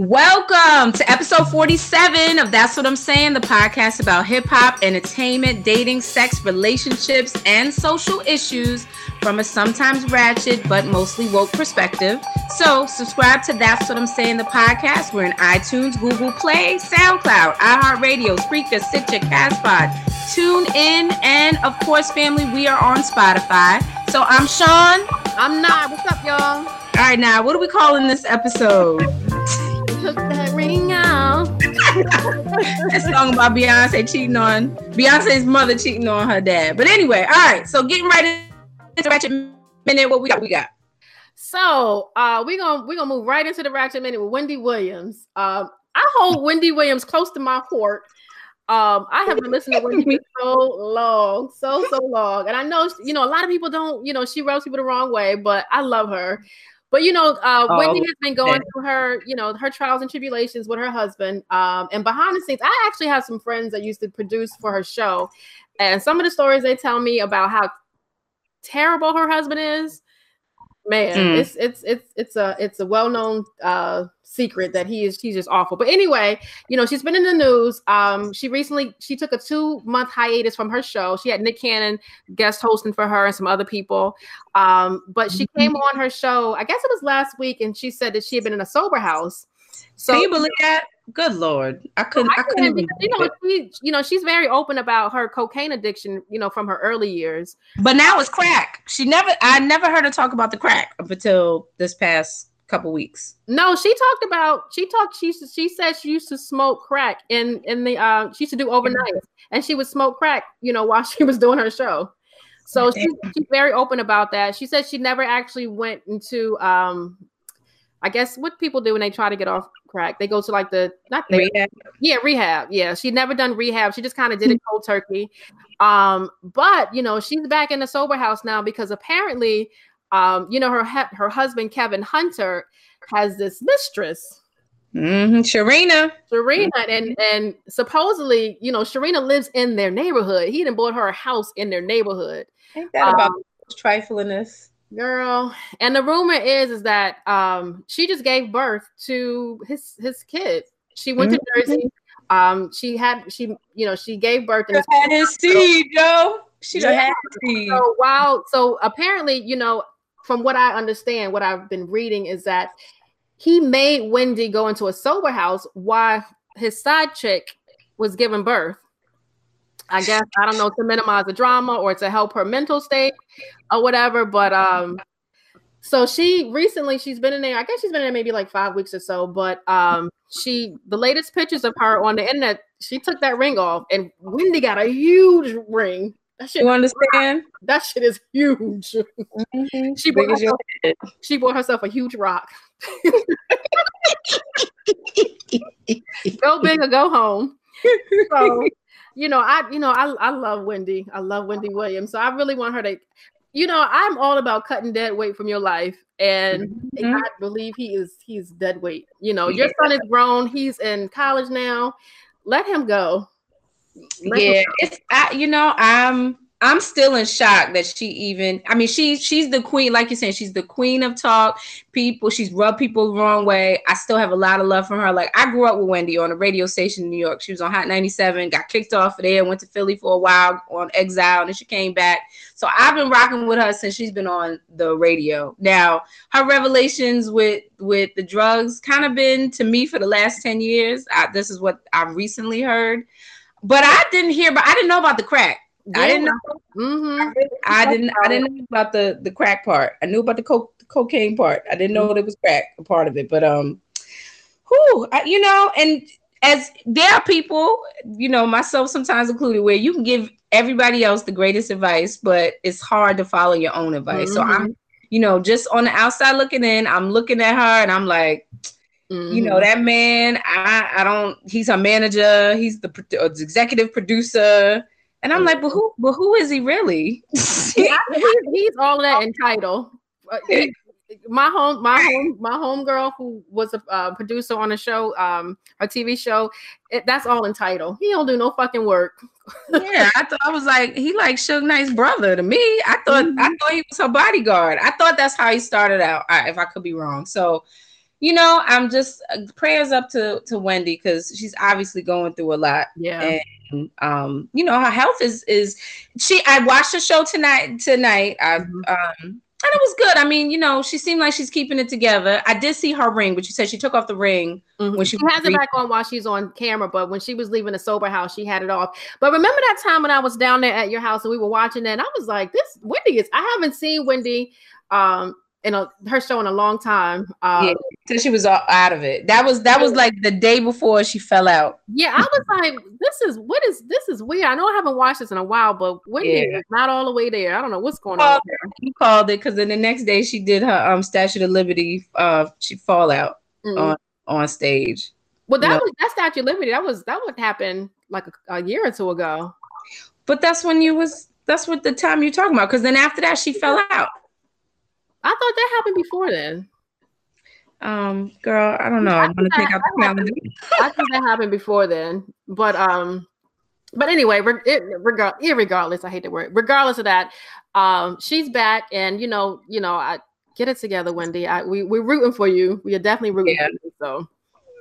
Welcome to episode 47 of That's What I'm Saying, the podcast about hip-hop, entertainment, dating, sex, relationships, and social issues from a sometimes ratchet but mostly woke perspective. So subscribe to That's What I'm Saying, the podcast. We're in iTunes, Google Play, SoundCloud, iHeartRadio, Spreaker, Stitcher, CastPod, TuneIn, and of course, family, we are on Spotify. So I'm Sean. I'm Nia. What's up, y'all? All right, Nia, what are we calling this episode? Took that ring out. That song about Beyonce cheating on Beyonce's mother cheating on her dad. But anyway, all right. So getting right into Ratchet Minute, what we got? So we're gonna move right into the Ratchet Minute with Wendy Williams. I hold Wendy Williams close to my heart. I haven't listened to Wendy for so long, and I know a lot of people don't. She rubs people the wrong way, but I love her. But, Wendy has been going through her, her trials and tribulations with her husband. And behind the scenes, I actually have some friends that used to produce for her show. And some of the stories they tell me about how terrible her husband is, man, it's a well-known secret that he's just awful. But anyway, she's been in the news. She took a 2-month hiatus from her show. She had Nick Cannon guest hosting for her and some other people. But she came on her show, I guess it was last week, and she said that she had been in a sober house. So, can you believe that? Good Lord. I couldn't because, she's very open about her cocaine addiction, from her early years. But now it's crack. I never heard her talk about the crack up until this past couple weeks. No, she said she used to smoke crack in the she used to do overnight, and she would smoke crack, while she was doing her show. So she's very open about that. She said she never actually went into I guess what people do when they try to get off crack, they go to rehab. Yeah, rehab. Yeah, she'd never done rehab. She just kind of did it cold turkey. But she's back in the sober house now because apparently, her husband Kevin Hunter has this mistress, Sharina, and supposedly, Sharina lives in their neighborhood. He done bought her a house in their neighborhood. Ain't that about triflingness? Girl, and the rumor is that she just gave birth to his kid. She went to Jersey. She gave birth. She had his seed, yo. She had his seed. So wow. So apparently, from what I understand, what I've been reading is that he made Wendy go into a sober house while his side chick was giving birth. I guess, I don't know, to minimize the drama or to help her mental state or whatever. But so she's been in there. I guess she's been in there maybe 5 weeks or so. But the latest pictures of her on the internet, she took that ring off, and Wendy got a huge ring. That shit, you understand? That shit is huge. Mm-hmm. She bought herself a huge rock. Go big or go home. So, I love Wendy. I love Wendy Williams. So I really want her to, I'm all about cutting dead weight from your life. And I believe he's dead weight. Your son is grown. He's in college now. Let him go. I'm still in shock that she even, she's the queen, like you're saying, she's the queen of talk. People, she's rubbed people the wrong way. I still have a lot of love for her. I grew up with Wendy on a radio station in New York. She was on Hot 97, got kicked off of there, went to Philly for a while on Exile, and then she came back. So I've been rocking with her since she's been on the radio. Now, her revelations with the drugs kind of been to me for the last 10 years. This is what I've recently heard. But I didn't know about the crack. Yeah. I didn't know. I didn't know about the crack part. I knew about the cocaine part. I didn't know there was crack a part of it. But and as there are people, myself sometimes included, where you can give everybody else the greatest advice, but it's hard to follow your own advice. So I'm, just on the outside looking in. I'm looking at her, and I'm like, that man. I don't. He's her manager. He's the executive producer. And I'm like, but who is he really? He's all that entitled. My home girl who was a producer on a show, a TV show. That's all entitled. He don't do no fucking work. Yeah, I was like, he like Suge Knight's brother to me. I thought he was her bodyguard. I thought that's how he started out. If I could be wrong, so. you know, I'm just prayers up to Wendy, because she's obviously going through a lot. Yeah. And, you know, her health is she. I watched the show tonight. And it was good. I mean, you know, she seemed like she's keeping it together. I did see her ring, but you said she took off the ring when she has it back on while she's on camera. But when she was leaving the sober house, she had it off. But remember that time when I was down there at your house and we were watching that? And I was like, this Wendy is. I haven't seen Wendy her show in a long time. Yeah, till she was all out of it. That was like the day before she fell out. Yeah, I was like, this is weird. I know I haven't watched this in a while, but Wendy is not all the way there. I don't know what's going on there. You called it, because then the next day she did her Statue of Liberty she fallout on stage. Well, was that Statue of Liberty. That would happen like a year or two ago. But that's what the time you're talking about, because then after that she fell out. I thought that happened before then. Girl, I don't know. I'm going to take out the calendar. I think that happened before then. But anyway, regardless, I hate the word. Regardless of that, she's back, and you know, I get it together, Wendy. We're rooting for you. We are definitely rooting for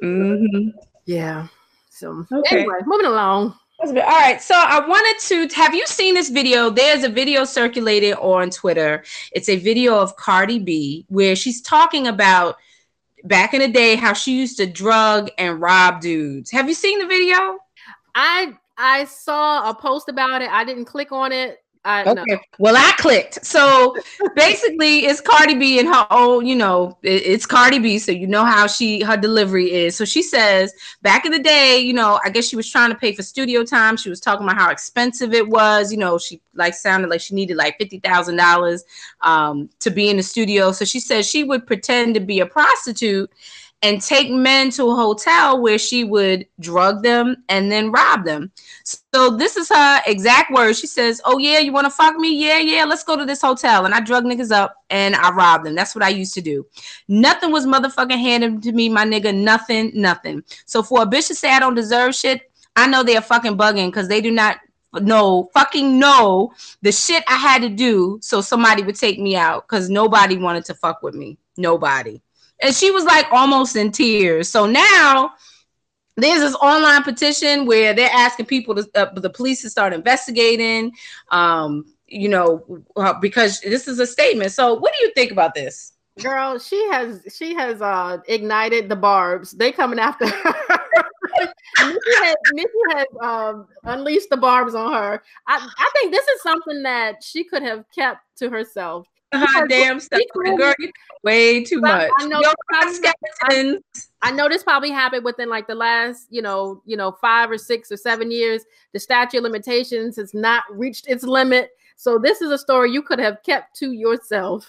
you. So, So anyway, moving along. All right, so I wanted to have you seen this video? There's a video circulated on Twitter. It's a video of Cardi B where she's talking about back in the day how she used to drug and rob dudes. Have you seen the video? I saw a post about it. I didn't click on it. No. Well, I clicked. So basically, it's Cardi B and her old, you know, it's Cardi B. So you know how her delivery is. So she says, back in the day, you know, I guess she was trying to pay for studio time. She was talking about how expensive it was. You know, she sounded like she needed like $50,000 to be in the studio. So she says she would pretend to be a prostitute and take men to a hotel where she would drug them and then rob them. So this is her exact words. She says, oh, yeah, you want to fuck me? Yeah, let's go to this hotel. And I drug niggas up and I robbed them. That's what I used to do. Nothing was motherfucking handed to me, my nigga. Nothing. So for a bitch to say I don't deserve shit, I know they are fucking bugging, because they do not know the shit I had to do so somebody would take me out, because nobody wanted to fuck with me. Nobody. And she was like almost in tears. So now there's this online petition where they're asking people the police to start investigating, you know, because this is a statement. So what do you think about this? Girl, she has ignited the barbs. They coming after her. Nikki has unleashed the barbs on her. I think this is something that she could have kept to herself. Her damn stuff, girl, way too much. I know this probably happened within like the last, you know, 5 or 6 or 7 years. The statute of limitations has not reached its limit. So this is a story you could have kept to yourself.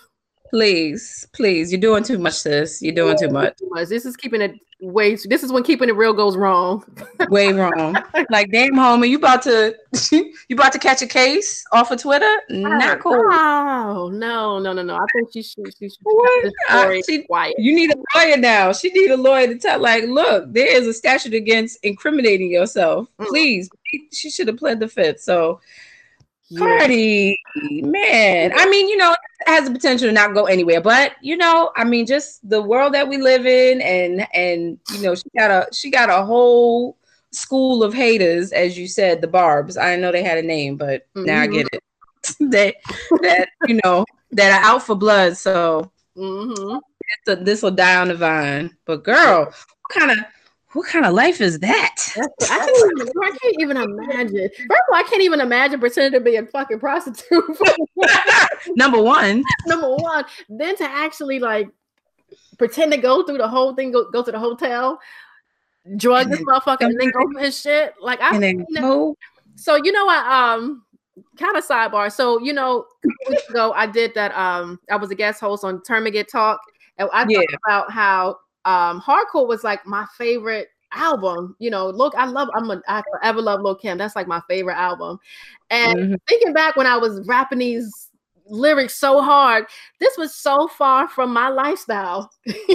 Please, you're doing too much, sis. You're doing too much. This is keeping it way. This is when keeping it real goes wrong. Way wrong. Like, damn, homie, you about to catch a case off of Twitter? Not cool. Oh, no. I think she should keep this story quiet. You need a lawyer now. She need a lawyer to tell. Like, look, there is a statute against incriminating yourself. Please, she should have pled the fifth. So. Yeah. Cardi, man. I mean, you know, it has the potential to not go anywhere, but you know, I mean, just the world that we live in, and you know, she got a whole school of haters, as you said, the barbs. I didn't know they had a name, but now I get it. that are out for blood. So this will die on the vine. But girl, what kind of life is that? I can't even imagine. First of all, I can't even imagine pretending to be a fucking prostitute. Number one. Then to actually like pretend to go through the whole thing, go to the hotel, drug this motherfucker, and then go for his shit. Like So you know what? Kind of sidebar. So you know, a week ago I did that. I was a guest host on Termagant Talk, and I talked about how. Hardcore was like my favorite album. You know, look, I forever love Lil' Kim. That's like my favorite album. And thinking back when I was rapping these lyrics so hard, this was so far from my lifestyle. There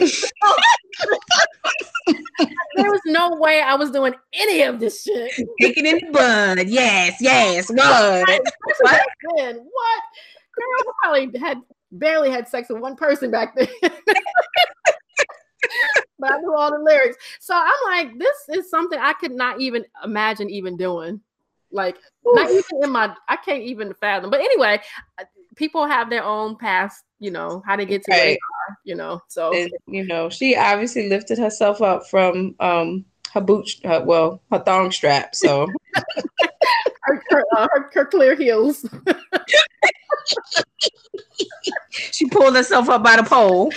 was no way I was doing any of this shit. Kicking in the bud. Yes, bud. What? Girl, I probably barely had sex with one person back then. but I knew all the lyrics. So I'm like, this is something I could not even imagine even doing. Like, not even in my, I can't even fathom. But anyway, people have their own past, you know, how they get to where they are, you know. So, and, you know, she obviously lifted herself up from her her thong strap. So her clear heels. She pulled herself up by the pole.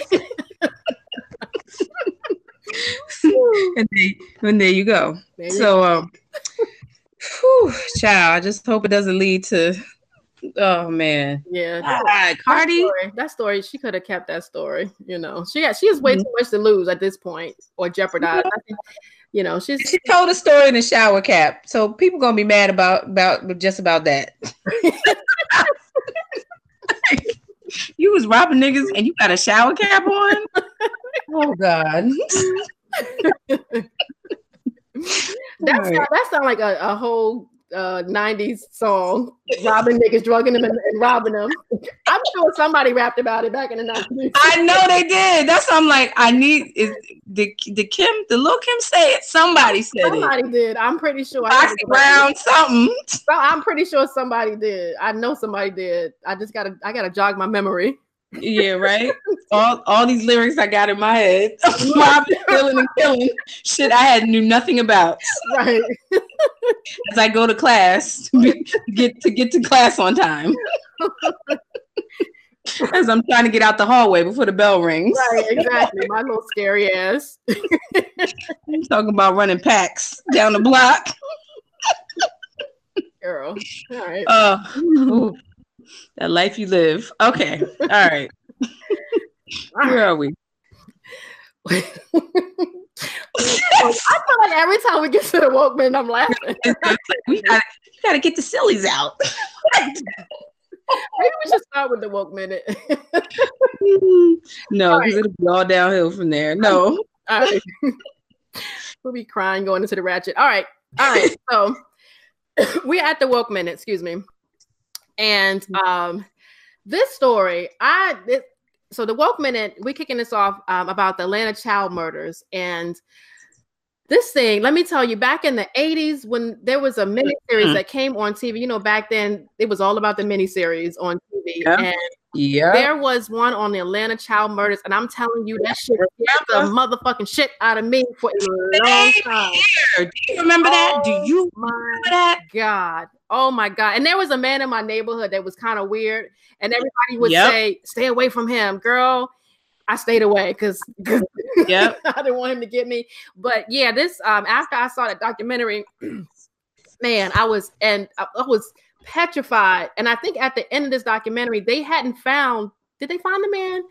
And there you go. There you so, go. Whew, child, I just hope it doesn't lead to, oh man, yeah. Cardi, that story, she could have kept that story. You know, she has way too much to lose at this point, or jeopardize. Yeah. I think, you know, she told a story in the shower cap, so people gonna be mad about just about that. You was robbing niggas and you got a shower cap on. Oh God. That sounds like a whole 90s song, robbing niggas, drugging them and robbing them. I'm sure somebody rapped about it back in the 90s. I know they did. That's what I'm like, I need the Lil' Kim say it. Somebody did. I'm pretty sure. Foxy Brown something. So I'm pretty sure somebody did. I know somebody did. I gotta jog my memory. Yeah, right. All these lyrics I got in my head. Robbing, stealing, and killing. Shit I knew nothing about. Right. As I go to class to get to class on time. As I'm trying to get out the hallway before the bell rings. Right, exactly. My little scary ass. I'm talking about running packs down the block. Girl. All right. That life you live. Okay. All right. Where are we? I feel like every time we get to the Walkman, I'm laughing. we gotta get the sillies out. Maybe we should start with the woke minute. No, because it'll be all downhill from there. No. All right. We'll be crying going into the ratchet. All right. All right. So we're at the woke minute, excuse me. And this story, so the woke minute, we're kicking this off about the Atlanta child murders. And this thing, let me tell you, back in the 80s, when there was a miniseries that came on TV, you know, back then it was all about the miniseries on TV. Yeah. And there was one on the Atlanta child murders. And I'm telling you, that shit scared the motherfucking shit out of me for a long time. Do you remember that? Do you remember that? God. Oh my God. And there was a man in my neighborhood that was kind of weird. And everybody would say, stay away from him, girl. I stayed away because I didn't want him to get me. But yeah, this after I saw that documentary, man, I was petrified. And I think at the end of this documentary, they hadn't found, did they find the man?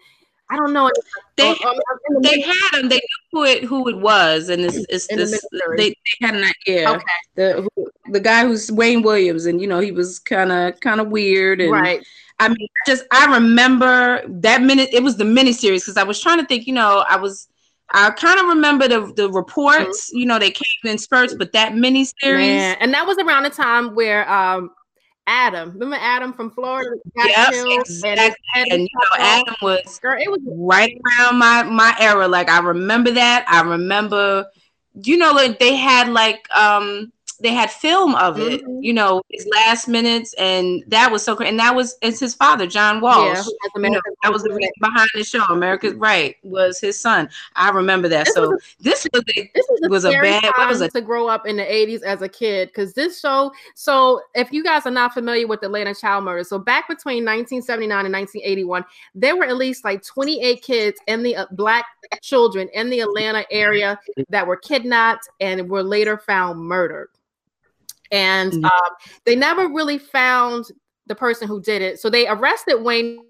I don't know. They had him. They knew who it was, and it's this. They had an idea. Okay. The guy who's Wayne Williams, and you know he was kind of weird, and right. I mean, I remember that minute. It was the miniseries because I was trying to think. You know, I kind of remember the reports. Mm-hmm. You know, they came in spurts, but that miniseries, man. And that was around the time where Adam, remember Adam from Florida? Yeah, exactly. And you know, Adam was, girl, it was right around my era. Like I remember that. I remember, you know, like they had film of it. You know, his last minutes, and that was so crazy. And that was it's his father, John Walsh. Yeah, you know, that was the reason behind the show. America's Right was his son. I remember that. This was a bad time to grow up in the 80s as a kid, because this show. So if you guys are not familiar with the Atlanta child murders, so back between 1979 and 1981, there were at least like 28 kids in the black children in the Atlanta area that were kidnapped and were later found murdered. And they never really found the person who did it. So they arrested Wayne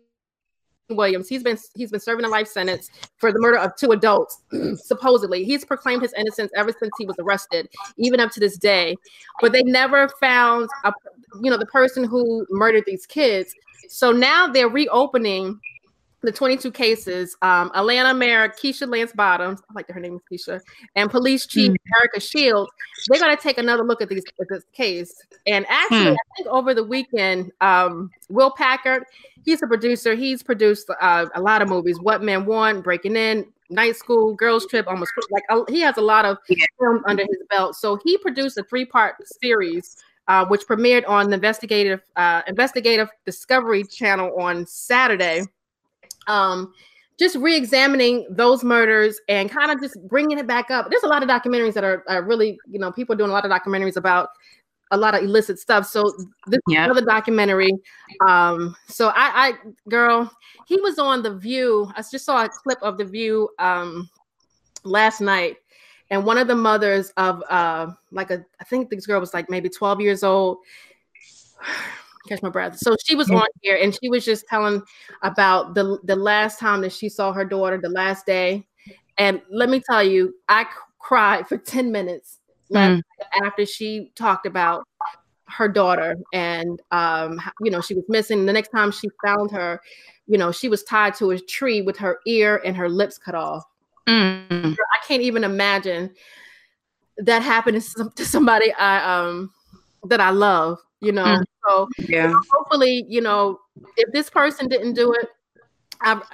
Williams. He's been serving a life sentence for the murder of two adults. Supposedly, he's proclaimed his innocence ever since he was arrested, even up to this day. But they never found the person who murdered these kids. So now they're reopening the 22 cases. Atlanta Mayor Keisha Lance Bottoms, I like her name is Keisha, and Police Chief Erica Shields, they're going to take another look at this case. And actually, I think over the weekend, Will Packer, he's a producer. He's produced a lot of movies, What Men Want, Breaking In, Night School, Girls Trip, Almost Christmas. Like he has a lot of film under his belt. So he produced a 3-part series which premiered on the Investigative Discovery Channel on Saturday. Just re-examining those murders and kind of just bringing it back up. There's a lot of documentaries that are really, you know, people are doing a lot of documentaries about a lot of illicit stuff. So this is another documentary. So girl, he was on The View. I just saw a clip of The View last night. And one of the mothers of I think this girl was like maybe 12 years old. Catch my breath. So she was on here and she was just telling about the last time that she saw her daughter, the last day. And let me tell you, I cried for 10 minutes after she talked about her daughter and, you know, she was missing. And the next time she found her, you know, she was tied to a tree with her ear and her lips cut off. Mm. I can't even imagine that happening to somebody that I love, you know. So hopefully, you know, if this person didn't do it,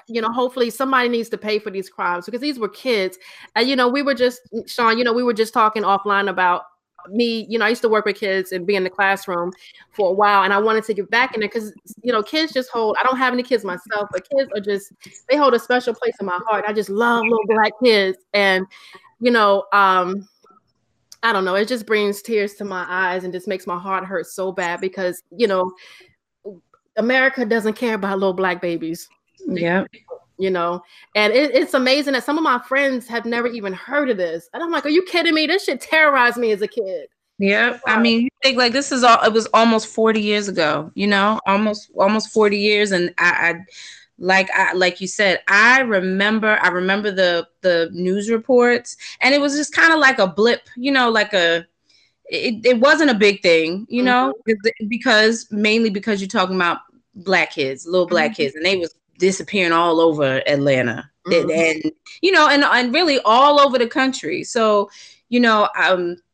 you know, hopefully somebody needs to pay for these crimes because these were kids. And, you know, we were just, Sean, you know, we were just talking offline about me. You know, I used to work with kids and be in the classroom for a while. And I wanted to get back in it because, you know, kids just hold, I don't have any kids myself, but kids are just, they hold a special place in my heart. I just love little Black kids. And, you know, I don't know. It just brings tears to my eyes and just makes my heart hurt so bad because, you know, America doesn't care about little Black babies. Yeah. You know, and it's amazing that some of my friends have never even heard of this. And I'm like, are you kidding me? This shit terrorized me as a kid. Yeah. Wow. I mean, you think like this is all, it was almost 40 years ago, you know, almost 40 years. And I like you said, I remember the news reports, and it was just kind of like a blip, you know, like it wasn't a big thing, you know, because you're talking about Black kids, little Black kids, and they was disappearing all over Atlanta, and you know, and really all over the country. So, you know,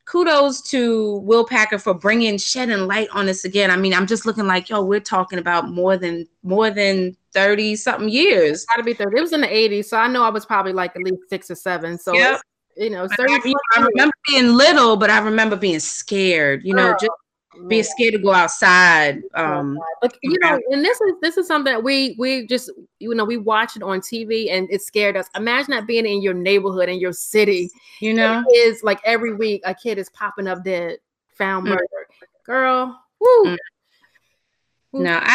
kudos to Will Packer for shedding light on this again. I mean, I'm just looking like, yo, we're talking about more than 30 something years. Gotta be 30. It was in the 80s, so I know I was probably like at least 6 or 7. So you know, 30. I remember being little, but I remember being scared. You know, being scared to go outside. But you know, and this is something that we just, you know, we watched it on TV and it scared us. Imagine that being in your neighborhood, in your city. You know, it is like every week a kid is popping up dead, found murdered. Girl, woo. No, I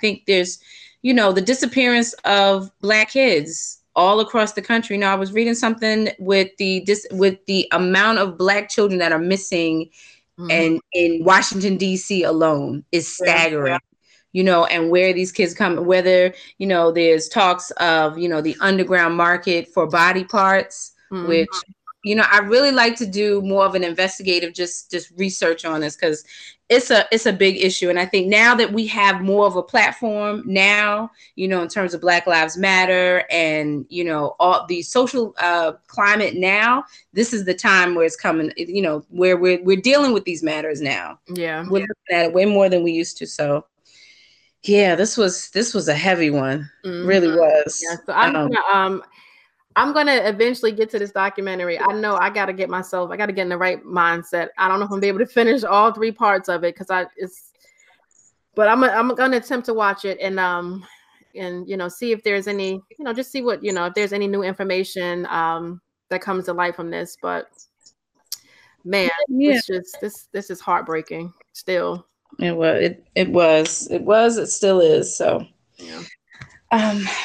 think there's, you know, the disappearance of Black kids all across the country. Now, I was reading something with the amount of Black children that are missing, and in Washington D.C. alone is staggering. Yeah. You know, and where these kids come, whether, you know, there's talks of, you know, the underground market for body parts, which, you know, I really like to do more of an investigative, just research on this, because it's a big issue. And I think now that we have more of a platform now, you know, in terms of Black Lives Matter and, you know, all the social climate now, this is the time where it's coming, you know, where we're dealing with these matters now. Yeah. We're looking at it way more than we used to. So yeah, this was a heavy one. Really was. Yeah, so I'm gonna eventually get to this documentary. I know I gotta get in the right mindset. I don't know if I'm gonna be able to finish all 3 parts of it but I'm gonna attempt to watch it and you know, see if there's any, you know, just see what, you know, if there's any new information that comes to light from this. But man, it's just this is heartbreaking still. Yeah, well, it was, it still is. So yeah.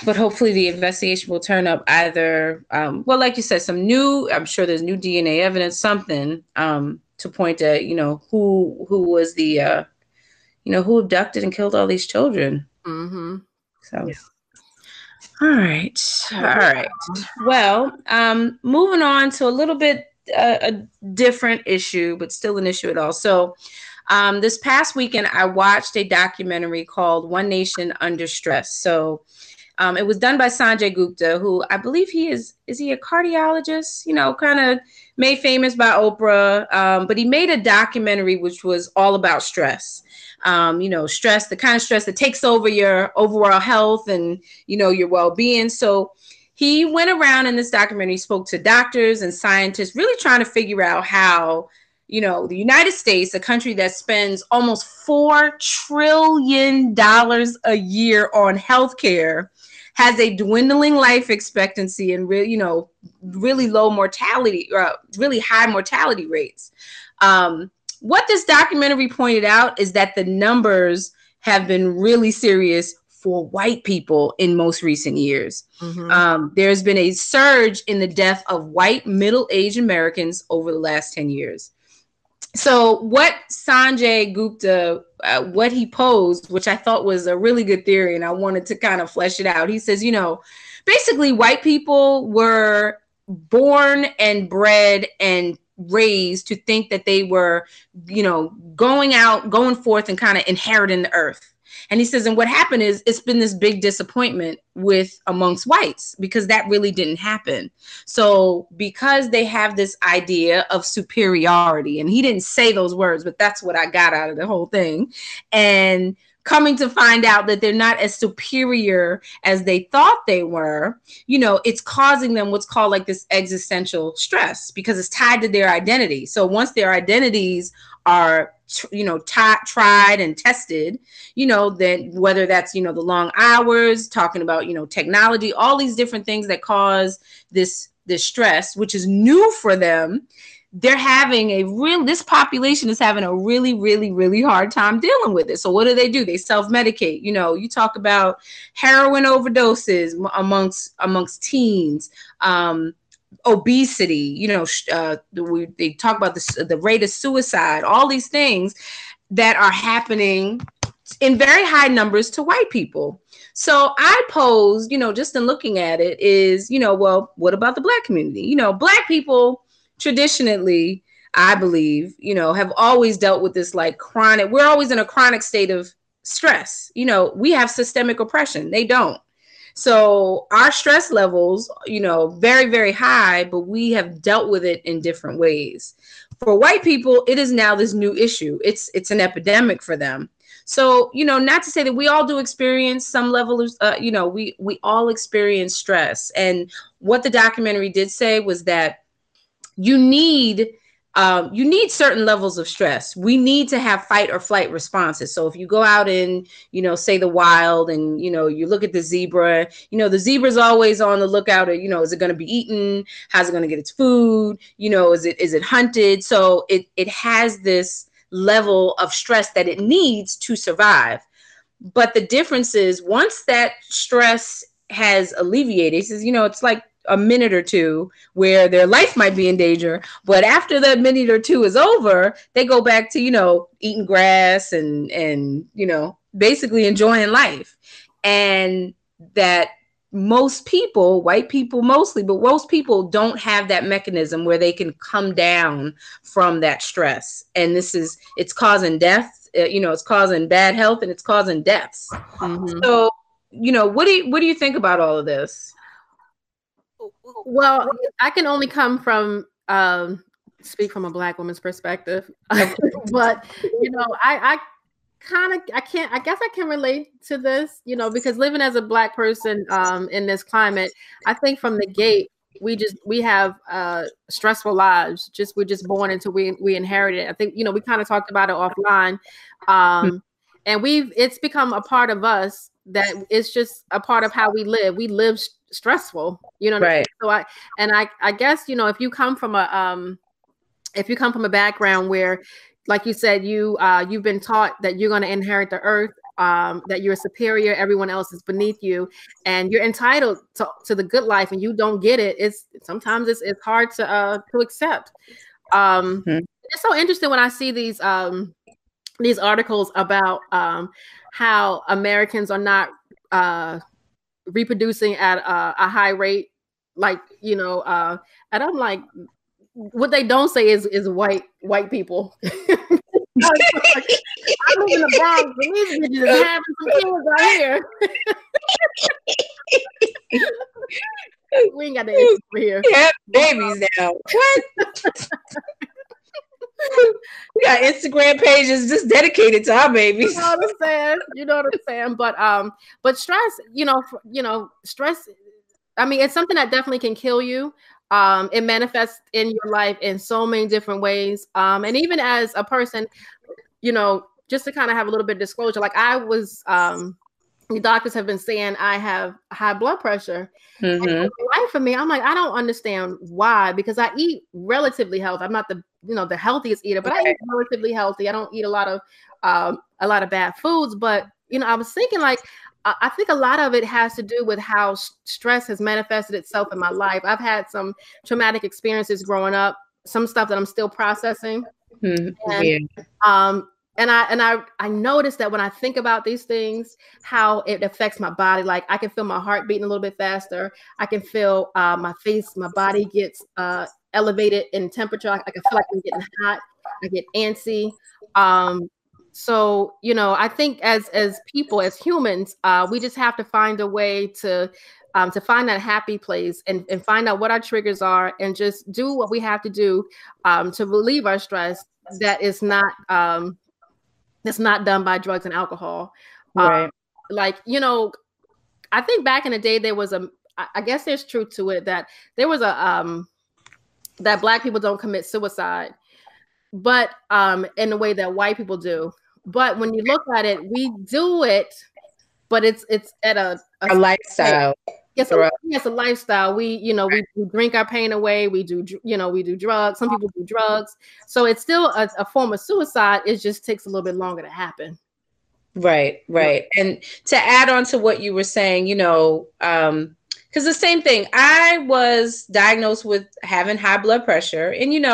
But hopefully the investigation will turn up either, well, like you said, I'm sure there's new DNA evidence, something to point at, you know, who was the, you know, who abducted and killed all these children. So, all right. Well, moving on to a little bit a different issue, but still an issue at all. So this past weekend, I watched a documentary called One Nation Under Stress. So It was done by Sanjay Gupta, who I believe he is he a cardiologist? You know, kind of made famous by Oprah, but he made a documentary which was all about stress. You know, stress, the kind of stress that takes over your overall health and, you know, your well-being. So he went around in this documentary, spoke to doctors and scientists, really trying to figure out how, you know, the United States, a country that spends almost $4 trillion a year on healthcare, has a dwindling life expectancy and really, you know, really low mortality, really high mortality rates. What this documentary pointed out is that the numbers have been really serious for white people in most recent years. Mm-hmm. There's been a surge in the death of white middle-aged Americans over the last 10 years. So what Sanjay Gupta, what he posed, which I thought was a really good theory, and I wanted to kind of flesh it out. He says, you know, basically white people were born and bred and raised to think that they were, you know, going out, going forth and kind of inheriting the earth. And he says, and what happened is it's been this big disappointment with amongst whites because that really didn't happen. So because they have this idea of superiority, and he didn't say those words, but that's what I got out of the whole thing. And coming to find out that they're not as superior as they thought they were, you know, it's causing them what's called like this existential stress because it's tied to their identity. So once their identities are, you know, tried and tested, you know, then whether that's, you know, the long hours, talking about, you know, technology, all these different things that cause this stress, which is new for them. They're having this population is having a really, really, really hard time dealing with it. So what do? They self-medicate. You know, you talk about heroin overdoses amongst teens, obesity, you know, they talk about the rate of suicide, all these things that are happening in very high numbers to white people. So I posed, you know, just in looking at it is, you know, well, what about the Black community? You know, Black people, traditionally, I believe, you know, have always dealt with this like chronic, we're always in a chronic state of stress. You know, we have systemic oppression. They don't. So our stress levels, you know, very, very high, but we have dealt with it in different ways. For white people, it is now this new issue. It's an epidemic for them. So, you know, not to say that we all do experience some level of, you know, we all experience stress. And what the documentary did say was that you need certain levels of stress. We need to have fight or flight responses. So if you go out in, you know, say the wild and, you know, you look at the zebra, you know, the zebra's always on the lookout of, you know, is it going to be eaten? How's it going to get its food? You know, is it hunted? So it has this level of stress that it needs to survive. But the difference is once that stress has alleviated, it says, you know, it's like a minute or two where their life might be in danger. But after that minute or two is over, they go back to, you know, eating grass and, you know, basically enjoying life. And that most people, white people mostly, but most people don't have that mechanism where they can come down from that stress. And it's causing death, you know, it's causing bad health and it's causing deaths. Mm-hmm. So, you know, what do you think about all of this? Well, I can only come from speak from a Black woman's perspective, but you know, I guess I can relate to this, you know, because living as a Black person in this climate, I think from the gate we have stressful lives. We're just born into we inherit it. I think, you know, we kind of talked about it offline, and it's become a part of us that it's just a part of how we live. We live stressful, you know what I mean? So I guess, you know, if you come from a background where, like you said, you've been taught that you're going to inherit the earth, that you're superior, everyone else is beneath you, and you're entitled to the good life, and you don't get it. It's sometimes hard to accept. Mm-hmm. It's so interesting when I see these articles about how Americans are not reproducing at a high rate, like, you know, and I'm like, what they don't say is white people. I live in the Bronx, and these bitches are having some kids out here. We ain't got that issue over here. We have babies now. What? We got Instagram pages just dedicated to our babies. You know what I'm saying? You know what I'm saying? But stress, stress. I mean, it's something that definitely can kill you. It manifests in your life in so many different ways. And even as a person, just to kind of have a little bit of disclosure, like I was, the doctors have been saying I have high blood pressure. Mm-hmm. And life for me, I'm like, I don't understand why, because I eat relatively healthy. I'm not the healthiest eater, but I eat relatively healthy. I don't eat a lot of bad foods, but I was thinking, like, I think a lot of it has to do with how stress has manifested itself in my life. I've had some traumatic experiences growing up, some stuff that I'm still processing. Mm-hmm. And I noticed that when I think about these things, how it affects my body. Like I can feel my heart beating a little bit faster. I can feel my body gets elevated in temperature. I can feel like I'm getting hot. I get antsy. So, I think as people, as humans, we just have to find a way to find that happy place and find out what our triggers are and just do what we have to do to relieve our stress that is not that's not done by drugs and alcohol. Right. I think back in the day, there was I guess there's truth to it, that there was that Black people don't commit suicide, but in the way that white people do. But when you look at it, we do it, but it's at a lifestyle. Yes, it's a lifestyle. We drink our pain away. We do drugs. Some people do drugs. So it's still a form of suicide. It just takes a little bit longer to happen. Right. Yeah. And to add on to what you were saying, because the same thing, I was diagnosed with having high blood pressure. And,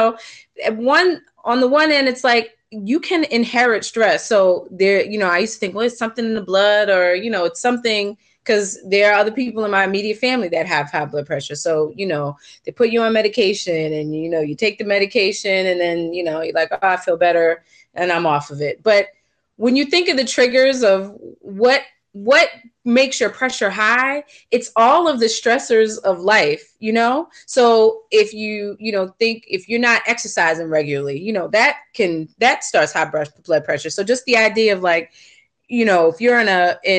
on the one end, it's like, you can inherit stress. So there, I used to think, well, it's something in the blood or, it's something, because there are other people in my immediate family that have high blood pressure. So, they put you on medication and, you take the medication and then, you're like, oh, I feel better and I'm off of it. But when you think of the triggers of what makes your pressure high, it's all of the stressors of life, So if you, think if you're not exercising regularly, that starts high blood pressure. So just the idea of like, if you're in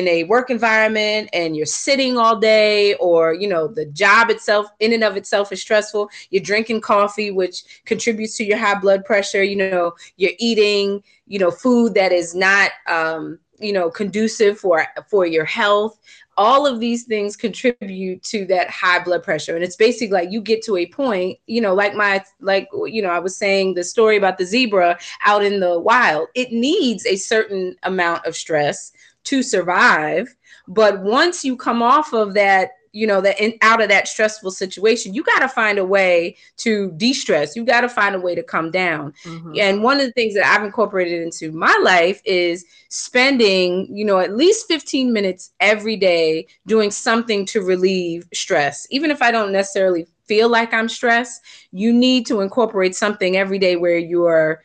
a work environment and you're sitting all day or, the job itself in and of itself is stressful, you're drinking coffee, which contributes to your high blood pressure, you're eating, food that is not, conducive for your health. All of these things contribute to that high blood pressure. And it's basically like you get to a point, I was saying the story about the zebra out in the wild. It needs a certain amount of stress to survive. But once you come off of that, out of that stressful situation, you got to find a way to de-stress. You got to find a way to come down. Mm-hmm. And one of the things that I've incorporated into my life is spending, at least 15 minutes every day doing something to relieve stress. Even if I don't necessarily feel like I'm stressed, you need to incorporate something every day where you're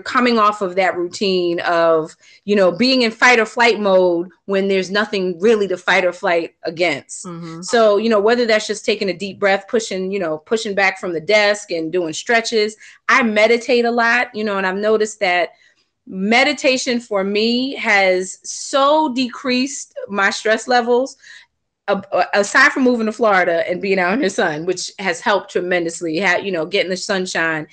coming off of that routine of, being in fight or flight mode when there's nothing really to fight or flight against. Mm-hmm. So, whether that's just taking a deep breath, pushing back from the desk and doing stretches. I meditate a lot, and I've noticed that meditation for me has so decreased my stress levels, aside from moving to Florida and being out in the sun, which has helped tremendously, getting the sunshine,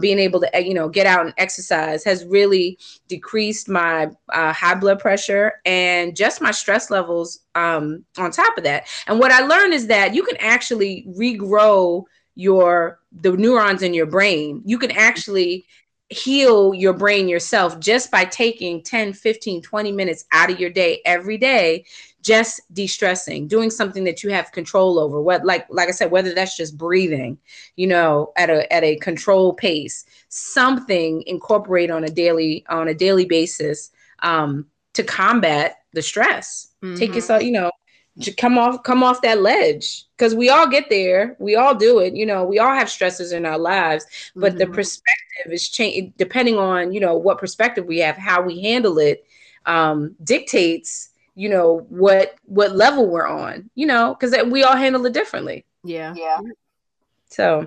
being able to, get out and exercise has really decreased my high blood pressure and just my stress levels on top of that. And what I learned is that you can actually regrow the neurons in your brain. You can actually heal your brain yourself just by taking 10, 15, 20 minutes out of your day every day, just de-stressing, doing something that you have control over. What, like I said, whether that's just breathing, at a controlled pace, something incorporate on a daily basis to combat the stress. Mm-hmm. Take yourself, come off that ledge, because we all get there. We all do it. We all have stressors in our lives, but mm-hmm. the perspective is changing depending on, what perspective we have, how we handle it dictates you know, what level we're on, you know, because we all handle it differently. Yeah. Yeah. So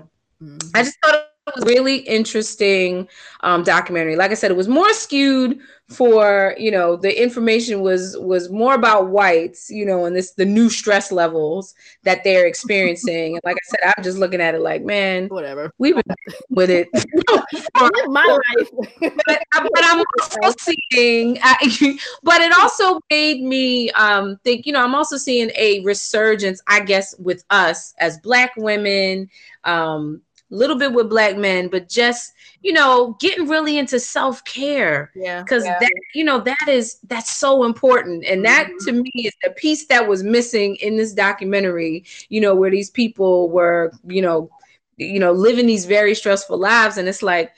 I just thought it was really interesting documentary. Like I said, it was more skewed for, you know, the information was more about whites, you know, and the new stress levels that they're experiencing. And like I said, I'm just looking at it like, man, whatever. We've been with it. My life. But I'm also seeing, but it also made me think, you know, I'm also seeing a resurgence, I guess, with us as Black women, little bit with Black men, but just, you know, getting really into self-care. Yeah. Because that, you know, that's so important. And that to me is the piece that was missing in this documentary, you know, where these people were, you know, living these very stressful lives. And it's like,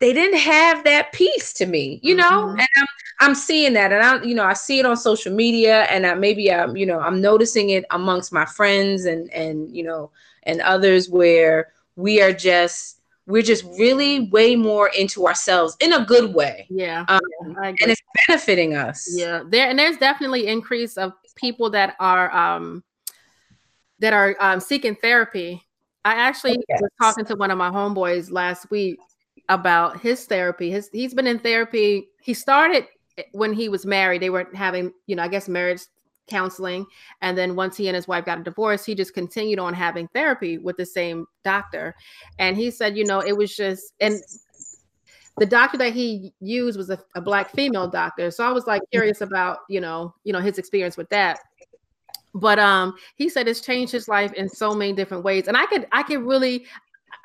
they didn't have that piece to me, you know, and I'm seeing that, and I see it on social media, and I'm noticing it amongst my friends and, you know, and others where we're just really way more into ourselves in a good way. Yeah. And it's benefiting us. Yeah. There's definitely increase of people that are seeking therapy. I actually was talking to one of my homeboys last week about his therapy. He's been in therapy. He started when he was married. They were having, you know, I guess marriage counseling, and then once he and his wife got a divorce, he just continued on having therapy with the same doctor. And he said, you know, it was just, and the doctor that he used was a Black female doctor. So I was like curious about, you know, his experience with that. But he said it's changed his life in so many different ways. And I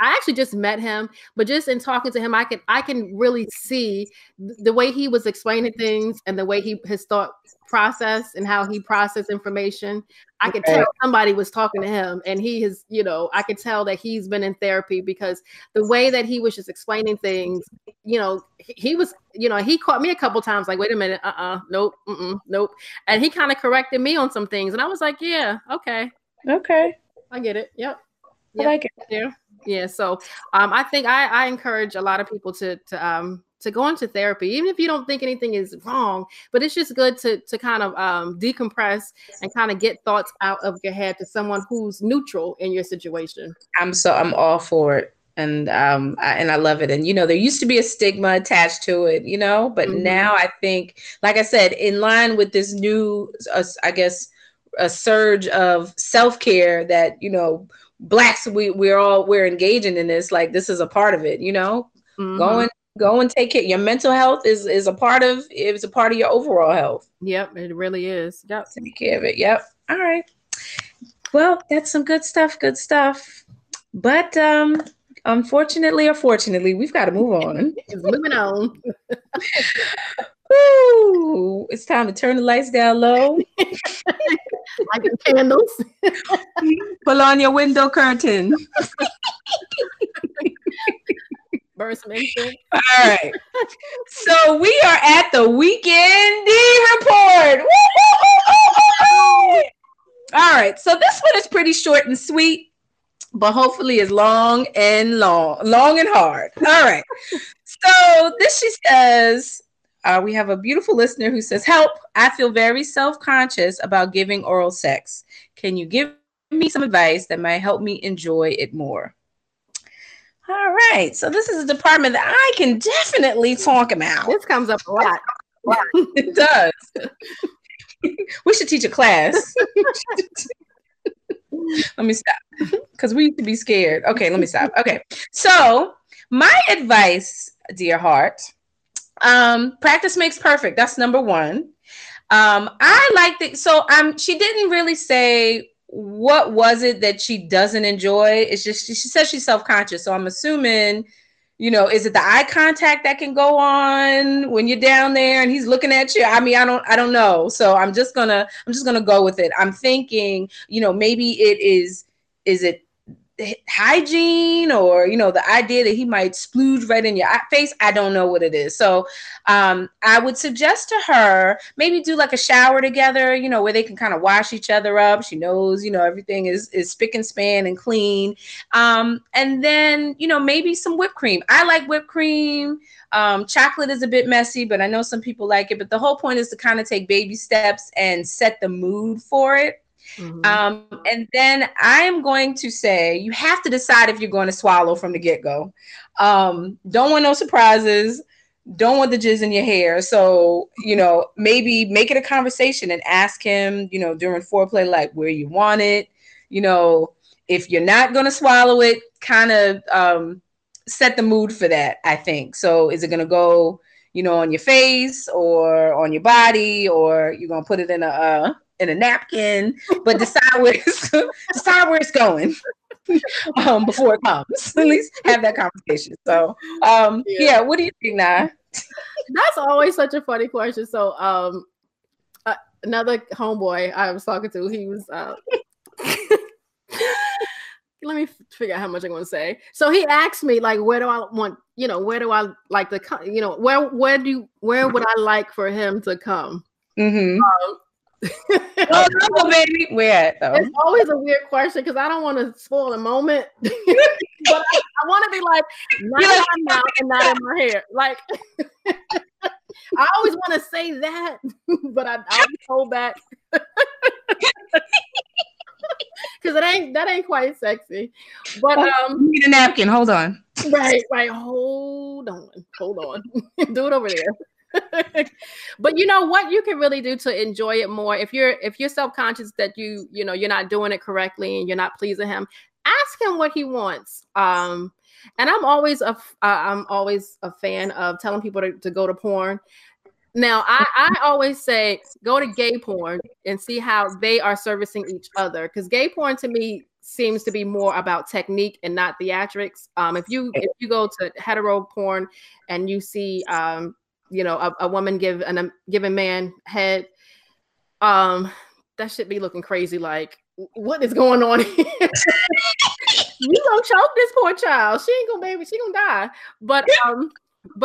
actually just met him, but just in talking to him, I can really see the way he was explaining things and the way his thought process and how he processed information. I could tell somebody was talking to him, and he has, you know, I could tell that he's been in therapy because the way that he was just explaining things, you know, he was, you know, he caught me a couple times like, wait a minute, nope, nope. And he kind of corrected me on some things, and I was like, yeah, okay. I get it. Yep. I like it. Yeah. Yeah. So I think I encourage a lot of people to go into therapy, even if you don't think anything is wrong, but it's just good to kind of decompress and kind of get thoughts out of your head to someone who's neutral in your situation. I'm all for it. And I love it. And, you know, there used to be a stigma attached to it, you know, but now I think, like I said, in line with this new, I guess, a surge of self-care that, you know, Blacks, we're engaging in this. Like, this is a part of it, you know. Go and take care. Your mental health is a part of your overall health. Yep, it really is. Yep. Take care of it. Yep. All right. Well, that's some good stuff. Good stuff. But unfortunately or fortunately, we've got to move on. It's moving on. Ooh, it's time to turn the lights down low. Like the candles. Pull on your window curtain. All right. So we are at the Weekend Report. Woo-hoo-hoo-hoo-hoo-hoo! All right. So this one is pretty short and sweet, but hopefully is long and hard. All right. So this, she says, we have a beautiful listener who says, help, I feel very self-conscious about giving oral sex. Can you give me some advice that might help me enjoy it more? All right. So this is a department that I can definitely talk about. This comes up a lot. It does. We should teach a class. Let me stop, because we need to be scared. Okay, let me stop. Okay. So my advice, dear heart, practice makes perfect. That's number one. I like that. So she didn't really say what was it that she doesn't enjoy. It's just, she says she's self-conscious. So I'm assuming, you know, is it the eye contact that can go on when you're down there and he's looking at you? I mean, I don't know. So I'm just gonna go with it. I'm thinking, you know, maybe it is it hygiene or, you know, the idea that he might splooge right in your face. I don't know what it is. So I would suggest to her, maybe do like a shower together, you know, where they can kind of wash each other up. She knows, you know, everything is spick and span and clean. And then, you know, maybe some whipped cream. I like whipped cream. Chocolate is a bit messy, but I know some people like it. But the whole point is to kind of take baby steps and set the mood for it. Mm-hmm. And then I'm going to say, you have to decide if you're going to swallow from the get-go. Don't want no surprises. Don't want the jizz in your hair. So, you know, maybe make it a conversation and ask him, you know, during foreplay, like where you want it. You know, if you're not going to swallow it, kind of set the mood for that, I think. So is it going to go, you know, on your face or on your body, or you're going to put it in a napkin, but decide where it's going before it comes. At least have that conversation. So yeah, what do you think, Nah? That's always such a funny question. So another homeboy I was talking to, he was let me figure out how much I'm going to say. So he asked me, like, where do I want, you know, where do I like the, you know, where would I like for him to come? Mm-hmm. Oh, no, baby. Where at, though? It's always a weird question because I don't want to spoil a moment, but I want to be like, not in my mouth and not in my hair. Like, I always want to say that, but I hold back because that ain't quite sexy. But you need a napkin. Hold on. Right. Hold on. Do it over there. But you know what you can really do to enjoy it more, if you're self-conscious that you know you're not doing it correctly and you're not pleasing him, ask him what he wants. And I'm always a fan of telling people to go to porn. Now I always say go to gay porn and see how they are servicing each other, because gay porn to me seems to be more about technique and not theatrics. If you go to hetero porn and you see you know, a woman give a man head, that should be looking crazy. Like, what is going on here? You gonna choke this poor child. She ain't gonna, baby. She gonna die. But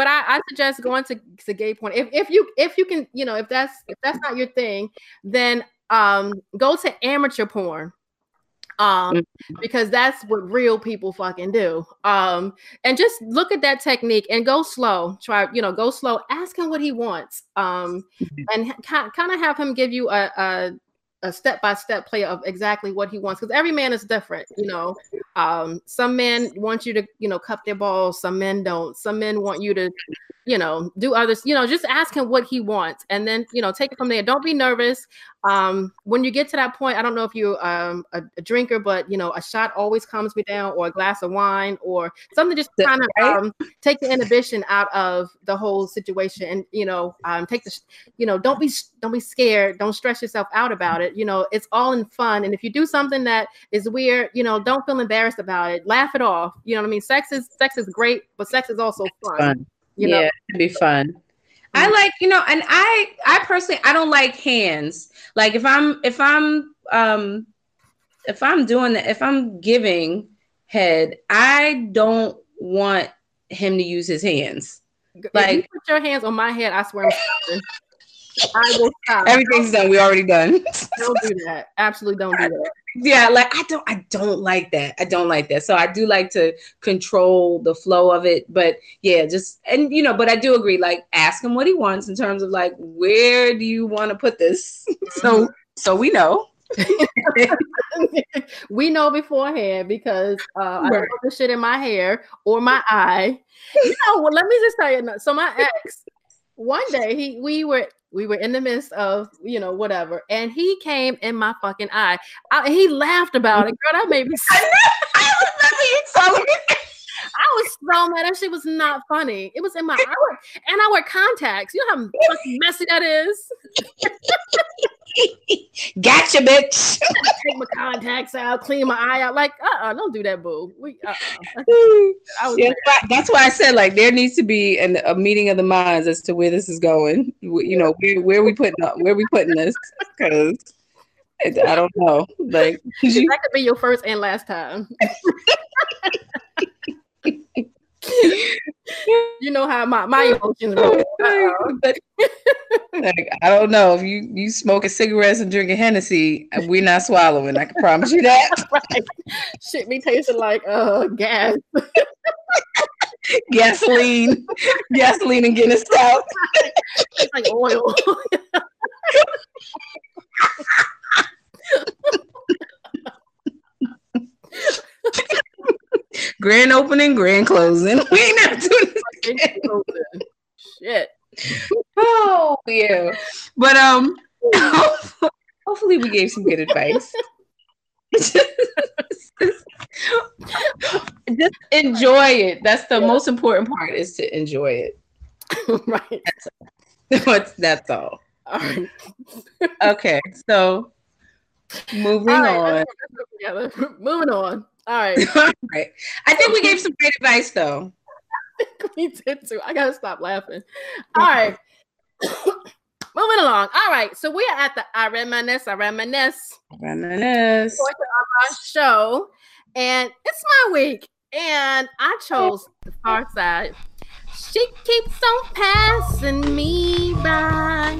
I suggest going to gay porn. If you can, you know, if that's not your thing, then go to amateur porn. Because that's what real people fucking do. And just look at that technique and go slow. Try, you know, go slow. Ask him what he wants. And kind of have him give you a step-by-step play of exactly what he wants. Because every man is different, you know. Some men want you to, you know, cup their balls. Some men don't. Some men want you to, you know, do others. You know, just ask him what he wants. And then, you know, take it from there. Don't be nervous. When you get to that point, I don't know if you're a drinker, but, you know, a shot always calms me down, or a glass of wine or something, just kind of take the inhibition out of the whole situation. And, you know, take the, you know, don't be scared. Don't stress yourself out about it. You know, it's all in fun. And if you do something that is weird, you know, don't feel embarrassed about it. Laugh it off. You know what I mean? Sex is great, but sex is also fun. You know? Yeah, it'd be fun. I like, you know, and I personally, I don't like hands. Like if I'm giving head, I don't want him to use his hands. Like, if you put your hands on my head, I swear I'm stopping. I will stop. Everything's done. We already done. Don't do that. Absolutely don't do that. Yeah, like I don't like that. I don't like that. So I do like to control the flow of it. But yeah, just, and you know, but I do agree, like ask him what he wants in terms of like, where do you want to put this? So we know. We know beforehand, because I don't put the shit in my hair or my eye. You know, well, let me just tell you. So my ex, one day we were in the midst of, you know, whatever, and he came in my fucking eye. He laughed about it. Girl, that made me sick. I remember you telling me. I was so mad. That shit was not funny. It was in my eye. And I wear contacts. You know how fucking messy that is? Gotcha, bitch. I take my contacts out, clean my eye out. Like, don't do that, boo. That's why I said, like, there needs to be a meeting of the minds as to where this is going. You know, where we putting this? Because I don't know. Like that could be your first and last time. You know how my emotions go. Like, I don't know. If you smoking cigarettes and drinking Hennessy, we're not swallowing. I can promise you that. Right. Shit be tasting like gas. Gasoline. Gasoline and Guinness out. It's like oil. Grand opening, grand closing. We ain't never doing this again. Shit. Oh yeah. But hopefully we gave some good advice. Just enjoy it. That's the most important part, is to enjoy it. Right. That's all. All right. Okay. So moving on. All right. All right. I think we gave some great advice though. We did too. I gotta stop laughing. All right. Moving along. All right. So we are at the I Reminisce portion of our show. And it's my week. And I chose the far side. She keeps on passing me by.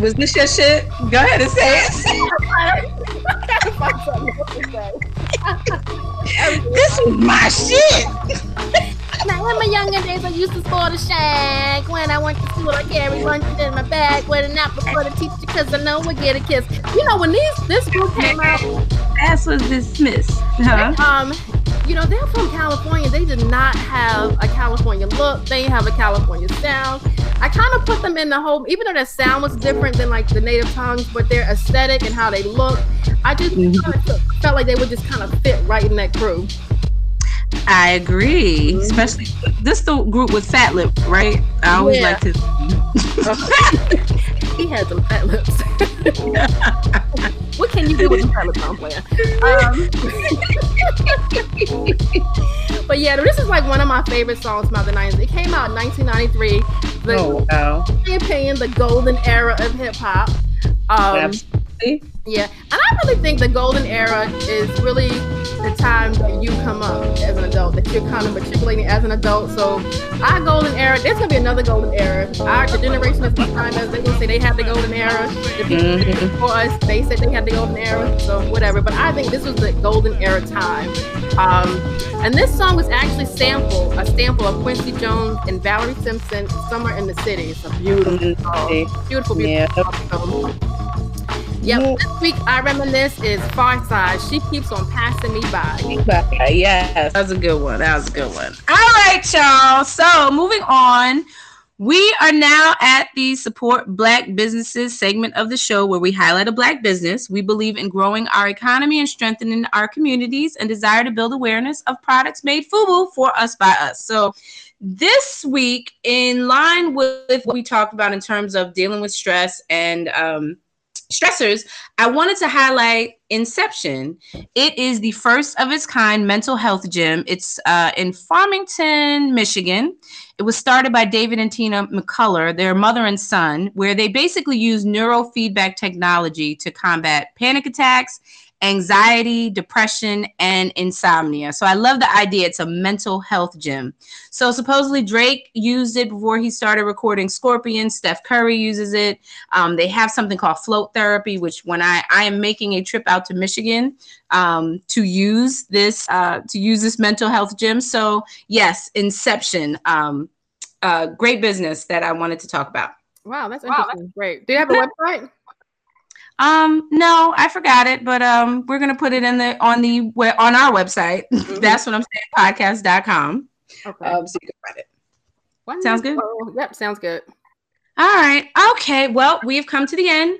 Was this your shit? Go ahead and say it. This was my shit. Now in my younger days I used to sport a shag. When I went to school I carried lunches in my bag. With an apple for the teacher, cause I know we'll get a kiss. You know, when this group came out, ass was dismissed. Huh? You know, they're from California. They did not have a California look. They have a California sound. I kind of put them in the whole, even though their sound was different than like the native tongues, but their aesthetic and how they look, I just felt like they would just kind of fit right in that crew. I agree. Mm-hmm. Especially this group with fat lip, right? I always like to. He had some fat lips. What can you do with a fat lip on player? But yeah, this is like one of my favorite songs about the 90s. It came out in 1993. In my opinion, the golden era of hip hop. Absolutely. Yeah, and I really think the golden era is really the time that you come up as an adult, that you're kind of matriculating as an adult. So our golden era, there's going to be another golden era. The generation of the time, as they can say, they have the golden era. The people before us, they said they had the golden era, so whatever. But I think this was the golden era time. And this song was actually a sample of Quincy Jones and Valerie Simpson, Somewhere in the City. It's a beautiful song. Beautiful song. Yep. This week I Reminisce is Far Side. She keeps on passing me by. Yes, that was a good one. All right, y'all. So moving on, we are now at the Support Black Businesses segment of the show, where we highlight a Black business. We believe in growing our economy and strengthening our communities, and desire to build awareness of products made FUBU for us by us. So this week, in line with what we talked about in terms of dealing with stress and stressors, I wanted to highlight Inception. It is the first of its kind mental health gym. It's in Farmington, Michigan. It was started by David and Tina McCullough, their mother and son, where they basically use neurofeedback technology to combat panic attacks, anxiety, depression, and insomnia. So I love the idea. It's a mental health gym. So supposedly Drake used it before he started recording Scorpion. Steph Curry uses it. They have something called float therapy, which when I am making a trip out to Michigan to use this mental health gym. So yes, Inception, great business that I wanted to talk about. Wow, that's interesting. That's great. Do you have a website? No, I forgot it, but we're gonna put it on our website. That's what I'm saying, podcast.com. Okay. So you can find it. Sounds good? Yep, sounds good. All right. Okay, well, we've come to the end.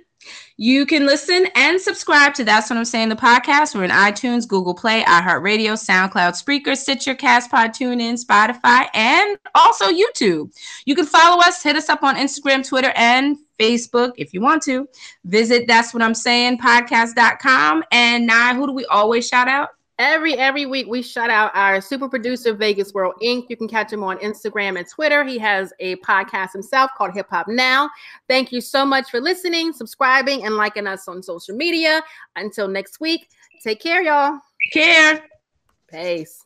You can listen and subscribe to That's What I'm Saying, the podcast. We're in iTunes, Google Play, iHeartRadio, SoundCloud, Spreaker, Stitcher, CastPod, TuneIn, Spotify, and also YouTube. You can follow us, hit us up on Instagram, Twitter, and Facebook if you want to. Visit That's What I'm Saying podcast.com. And now, who do we always shout out? Every week we shout out our super producer, Vegas World Inc. You can catch him on Instagram and Twitter. He has a podcast himself called Hip Hop Now. Thank you so much for listening, subscribing, and liking us on social media. Until next week, take care, y'all. Take care. Peace.